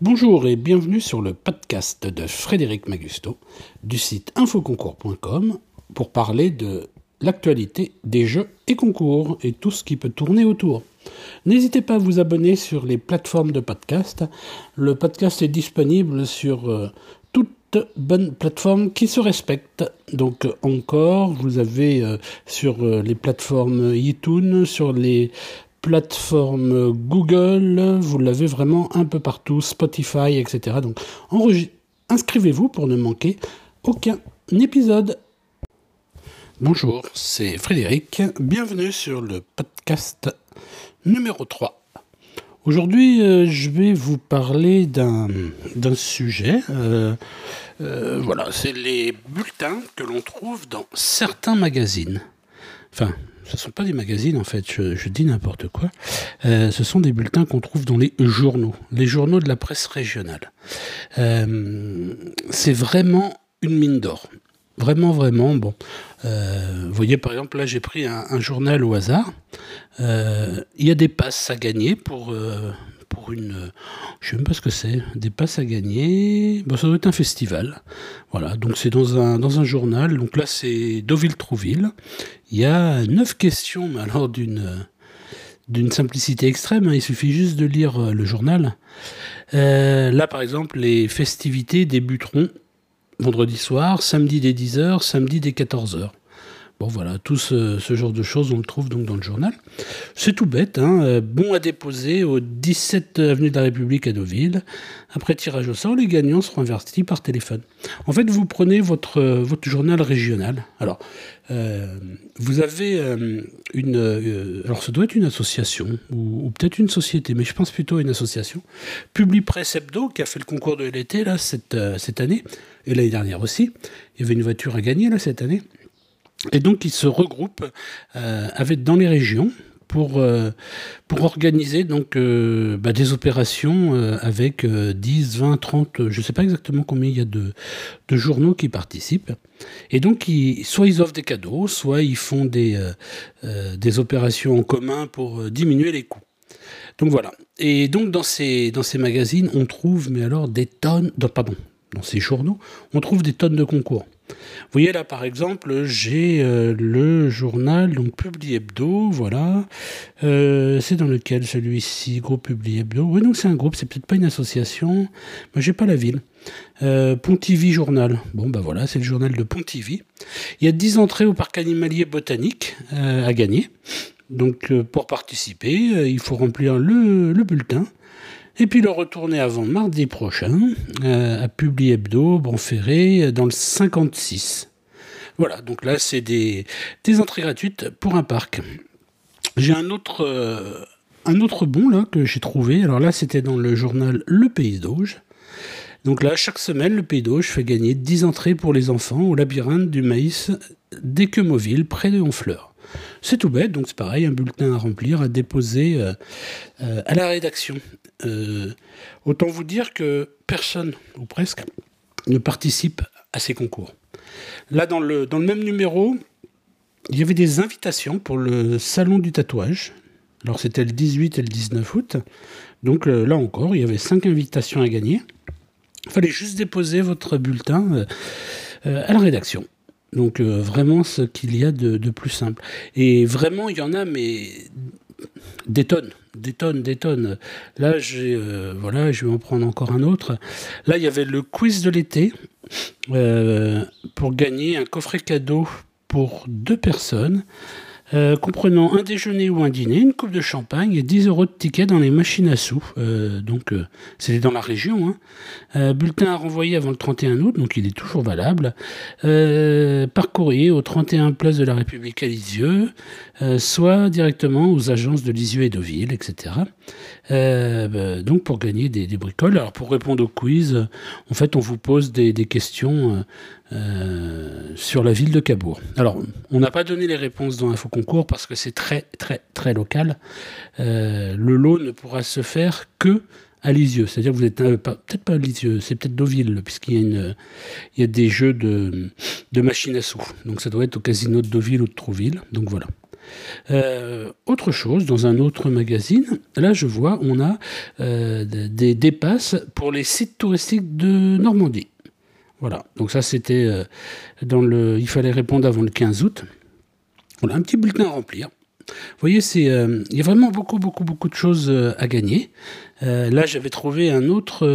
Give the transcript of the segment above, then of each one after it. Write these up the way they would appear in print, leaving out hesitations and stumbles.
Bonjour et bienvenue sur le podcast de Frédéric Magusto du site infoconcours.com pour parler de l'actualité des jeux et concours et tout ce qui peut tourner autour. N'hésitez pas à vous abonner sur les plateformes de podcast. Le podcast est disponible sur toutes bonne plateforme qui se respecte. Donc encore, vous avez sur les plateformes iTunes, sur les plateformes Google, vous l'avez vraiment un peu partout, Spotify, etc. Donc inscrivez-vous pour ne manquer aucun épisode. Bonjour, c'est Frédéric. Bienvenue sur le podcast numéro 3. Aujourd'hui, je vais vous parler d'un sujet. Voilà, c'est les bulletins que l'on trouve dans certains magazines. Enfin, ce ne sont pas des magazines, en fait, je dis n'importe quoi. Ce sont des bulletins qu'on trouve dans les journaux de la presse régionale. C'est vraiment une mine d'or. Vraiment, bon. Vous voyez, par exemple, là, j'ai pris un journal au hasard. Il y a des passes à gagner pour une... Je ne sais même pas ce que c'est. Des passes à gagner... Bon, ça doit être un festival. Voilà, donc c'est dans un journal. Donc là, c'est Deauville-Trouville. Il y a 9 questions, mais alors d'une simplicité extrême, hein. Il suffit juste de lire le journal. Là, par exemple, les festivités débuteront vendredi soir, samedi dès 10h, samedi dès 14h. Bon voilà, tout ce genre de choses, on le trouve donc dans le journal. C'est tout bête, hein. Bon à déposer au 17 avenue de la République à Deauville. Après tirage au sort, les gagnants seront avertis par téléphone. En fait, vous prenez votre journal régional. Alors, vous avez alors, ça doit être une association, ou peut-être une société, mais je pense plutôt à une association. Publipresse Hebdo, qui a fait le concours de l'été, là, cette année, et l'année dernière aussi. Il y avait une voiture à gagner, là, cette année. Et donc, ils se regroupent dans les régions pour organiser des opérations avec 10, 20, 30, je ne sais pas exactement combien il y a de journaux qui participent. Et donc, soit ils offrent des cadeaux, soit ils font des opérations en commun pour diminuer les coûts. Donc, voilà. Et donc, dans ces magazines, on trouve, mais alors, des tonnes... Dans ces journaux, on trouve des tonnes de concours. Vous voyez là, par exemple, j'ai le journal Publihebdo, voilà. C'est dans lequel celui-ci, groupe Publihebdo. Oui, donc c'est un groupe, c'est peut-être pas une association. Moi, j'ai pas la ville. Pontivy Journal. Bon, ben voilà, c'est le journal de Pontivy. Il y a 10 entrées au parc animalier botanique à gagner. Donc, pour participer, il faut remplir le bulletin. Et puis le retourner avant mardi prochain à Publihebdo Bonferré dans le 56. Voilà, donc là c'est des entrées gratuites pour un parc. J'ai un autre bon là que j'ai trouvé. Alors là c'était dans le journal Le Pays d'Auge. Donc là chaque semaine Le Pays d'Auge fait gagner 10 entrées pour les enfants au labyrinthe du maïs d'Équemauville près de Honfleur. C'est tout bête, donc c'est pareil, un bulletin à remplir, à déposer à la rédaction. Autant vous dire que personne, ou presque, ne participe à ces concours. Là, dans le même numéro, il y avait des invitations pour le salon du tatouage. Alors, c'était le 18 et le 19 août. Donc, là encore, il y avait 5 invitations à gagner. Il fallait juste déposer votre bulletin à la rédaction. Donc, vraiment, ce qu'il y a de plus simple. Et vraiment, il y en a, mais... Des tonnes. Là, je vais en prendre encore un autre. Là, il y avait le quiz de l'été pour gagner un coffret cadeau pour 2 personnes, comprenant un déjeuner ou un dîner, une coupe de champagne et 10 € de tickets dans les machines à sous. Donc, c'était dans la région. Hein. Bulletin à renvoyer avant le 31 août, donc il est toujours valable. Par courrier au 31 place de la République à Lisieux, soit directement aux agences de Lisieux et Deauville, etc. Donc, pour gagner des bricoles. Alors, pour répondre au quiz, en fait, on vous pose des questions... sur la ville de Cabourg. Alors, on n'a pas donné les réponses dans Infoconcours parce que c'est très, très, très local. Le lot ne pourra se faire que à Lisieux. C'est-à-dire que vous êtes peut-être pas à Lisieux, c'est peut-être Deauville, puisqu'il y a, il y a des jeux de machines à sous. Donc ça doit être au casino de Deauville ou de Trouville. Donc voilà. Autre chose, dans un autre magazine, là je vois, on a des dépasses pour les sites touristiques de Normandie. Voilà, donc ça c'était dans le... Il fallait répondre avant le 15 août. Voilà, un petit bulletin à remplir. Vous voyez, il y a vraiment beaucoup de choses à gagner. Là, j'avais trouvé un autre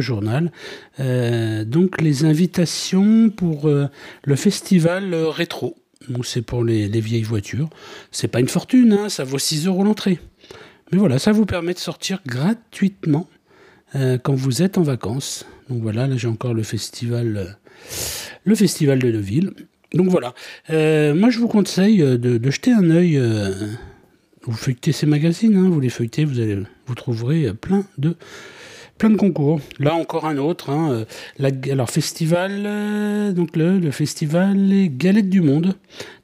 journal. Donc, les invitations pour le festival rétro. Donc, c'est pour les vieilles voitures. C'est pas une fortune, hein, ça vaut 6 € l'entrée. Mais voilà, ça vous permet de sortir gratuitement quand vous êtes en vacances. Donc voilà, là j'ai encore le festival de Deauville. Donc voilà, moi je vous conseille de jeter un œil, vous feuilletez ces magazines, hein, vous les feuilletez, vous trouverez plein de concours. Là encore un autre, hein, alors festival, donc le festival Les Galettes du Monde,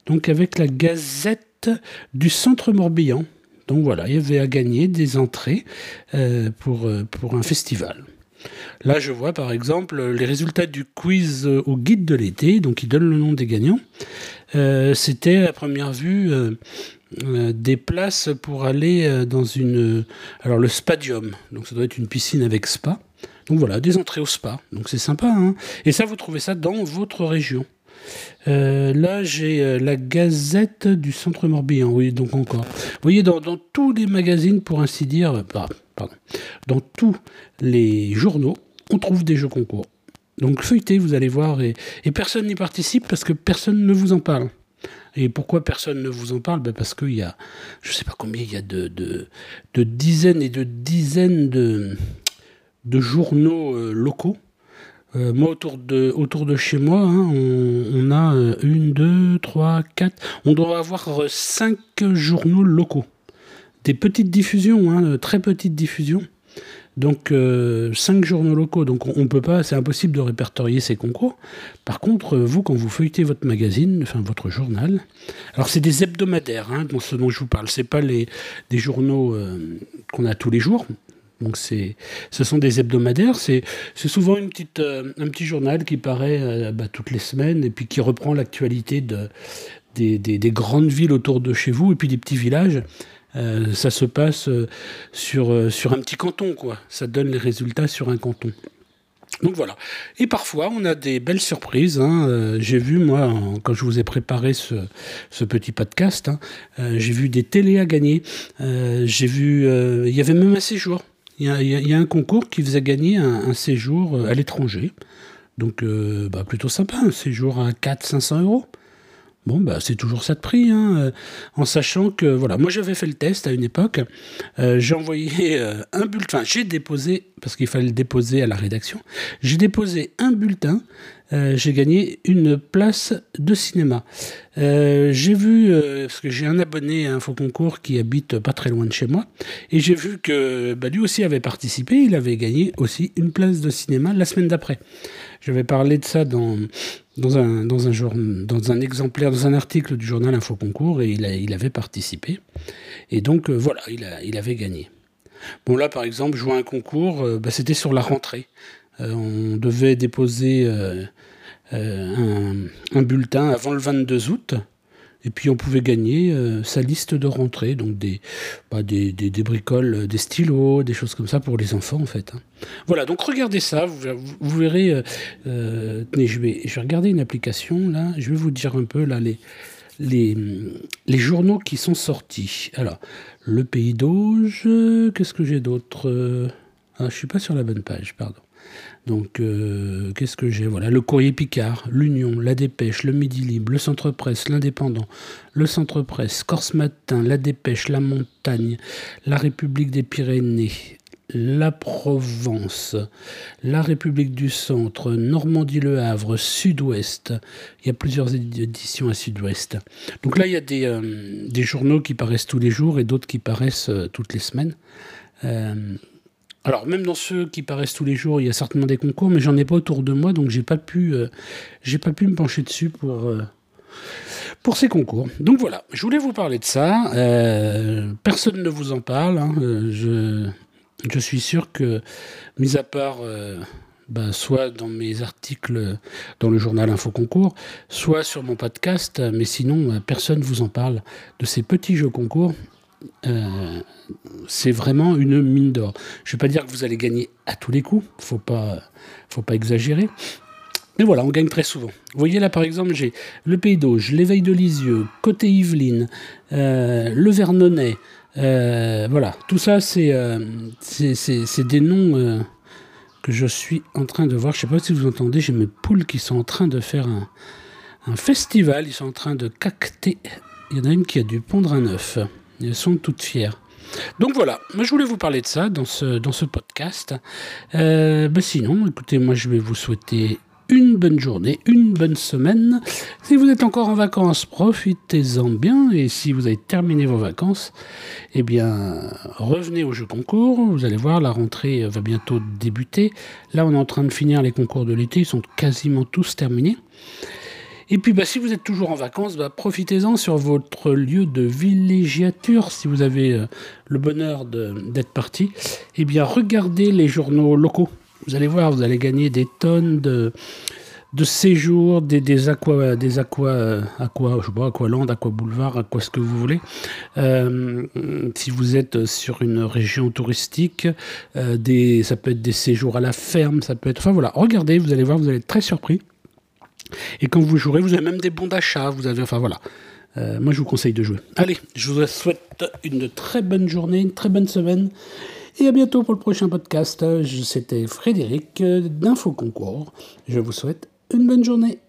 donc avec la Gazette du Centre Morbihan. Donc voilà, il y avait à gagner des entrées pour un festival. Là, je vois par exemple les résultats du quiz au guide de l'été, donc il donne le nom des gagnants. C'était à première vue des places pour aller dans alors le spadium, donc ça doit être une piscine avec spa. Donc voilà, des entrées au spa, donc c'est sympa. Hein, et ça, vous trouvez ça dans votre région. Là j'ai la Gazette du Centre Morbihan, oui, donc encore. Vous voyez, dans tous les magazines, pour ainsi dire, dans tous les journaux, on trouve des jeux concours. Donc feuilletez, vous allez voir, et personne n'y participe parce que personne ne vous en parle. Et pourquoi personne ne vous en parle? Parce qu'il y a, je ne sais pas combien, il y a de dizaines et de dizaines de journaux locaux. Moi, autour de chez moi, hein, on a 1, 2, 3, 4... On doit avoir 5 journaux locaux. Des petites diffusions, hein, très petites diffusions. Donc, 5 journaux locaux. Donc, on peut pas... C'est impossible de répertorier ces concours. Par contre, vous, quand vous feuilletez votre magazine, enfin, votre journal... Alors, c'est des hebdomadaires, hein, dans ce dont je vous parle. C'est pas des journaux qu'on a tous les jours. Donc ce sont des hebdomadaires, c'est souvent un petit journal qui paraît toutes les semaines et puis qui reprend l'actualité des grandes villes autour de chez vous et puis des petits villages. Ça se passe sur un petit canton, quoi. Ça donne les résultats sur un canton. Donc voilà. Et parfois, on a des belles surprises. Hein. J'ai vu, moi, quand je vous ai préparé ce petit podcast, hein, j'ai vu des télés à gagner. J'ai vu... il y avait même un séjour. Il y a un concours qui faisait gagner un séjour à l'étranger. Donc, plutôt sympa, un séjour à 400-500 €. Bon, c'est toujours ça de prix, hein, en sachant que, voilà, moi j'avais fait le test à une époque. J'ai envoyé un bulletin, enfin, j'ai déposé, parce qu'il fallait le déposer à la rédaction, j'ai déposé un bulletin, j'ai gagné une place de cinéma. J'ai vu, parce que j'ai un abonné à Infoconcours qui habite pas très loin de chez moi, et j'ai vu que lui aussi avait participé, il avait gagné aussi une place de cinéma la semaine d'après. J'avais parlé de ça dans un article du journal Infoconcours, et il avait participé. Et donc, voilà, il avait gagné. Bon, là, par exemple, je vois un concours, c'était sur la rentrée. On devait déposer un bulletin avant le 22 août, et puis on pouvait gagner sa liste de rentrée, donc des bricoles, des stylos, des choses comme ça pour les enfants en fait. Hein. Voilà, donc regardez ça, vous verrez... tenez, je vais regarder une application là, je vais vous dire un peu là les journaux qui sont sortis. Alors, Le Pays d'Auge, qu'est-ce que j'ai d'autre? Ah, je suis pas sur la bonne page, pardon. Donc, qu'est-ce que j'ai? Voilà, le Courrier Picard, l'Union, la Dépêche, le Midi Libre, le Centre Presse, l'Indépendant, le Centre Presse, Corse Matin, la Dépêche, la Montagne, la République des Pyrénées, la Provence, la République du Centre, Normandie-le-Havre, Sud-Ouest. Il y a plusieurs éditions à Sud-Ouest. Donc là, il y a des journaux qui paraissent tous les jours et d'autres qui paraissent toutes les semaines. Alors, même dans ceux qui paraissent tous les jours, il y a certainement des concours, mais j'en ai pas autour de moi, donc j'ai pas pu me pencher dessus pour ces concours. Donc voilà, je voulais vous parler de ça. Personne ne vous en parle. Hein. Je suis sûr que, mis à part... soit dans mes articles dans le journal Info Concours, soit sur mon podcast, mais sinon personne ne vous en parle de ces petits jeux concours. C'est vraiment une mine d'or. Je ne vais pas dire que vous allez gagner à tous les coups, il ne faut pas exagérer. Mais voilà, on gagne très souvent. Vous voyez là, par exemple, j'ai Le Pays d'Auge, l'Éveil de Lisieux, Côté Yvelines, le Vernonnais. Voilà, tout ça, c'est des noms... que je suis en train de voir. Je ne sais pas si vous entendez, j'ai mes poules qui sont en train de faire un festival. Ils sont en train de cacter. Il y en a une qui a dû pondre un œuf. Elles sont toutes fières. Donc voilà, moi je voulais vous parler de ça dans ce podcast. Sinon, écoutez, moi je vais vous souhaiter une bonne journée, une bonne semaine. Si vous êtes encore en vacances, profitez-en bien. Et si vous avez terminé vos vacances, eh bien, revenez au jeu concours. Vous allez voir, la rentrée va bientôt débuter. Là, on est en train de finir les concours de l'été. Ils sont quasiment tous terminés. Et puis, si vous êtes toujours en vacances, profitez-en sur votre lieu de villégiature. Si vous avez le bonheur d'être parti, eh bien, regardez les journaux locaux. Vous allez voir, vous allez gagner des tonnes de séjours, Aqualand, Aquaboulevard, Aqua ce que vous voulez. Si vous êtes sur une région touristique, ça peut être des séjours à la ferme, ça peut être... Enfin voilà, regardez, vous allez voir, vous allez être très surpris. Et quand vous jouerez, vous avez même des bons d'achat, vous avez... Enfin voilà. Moi, je vous conseille de jouer. Allez, je vous souhaite une très bonne journée, une très bonne semaine. Et à bientôt pour le prochain podcast. C'était Frédéric d'Infoconcours. Je vous souhaite une bonne journée.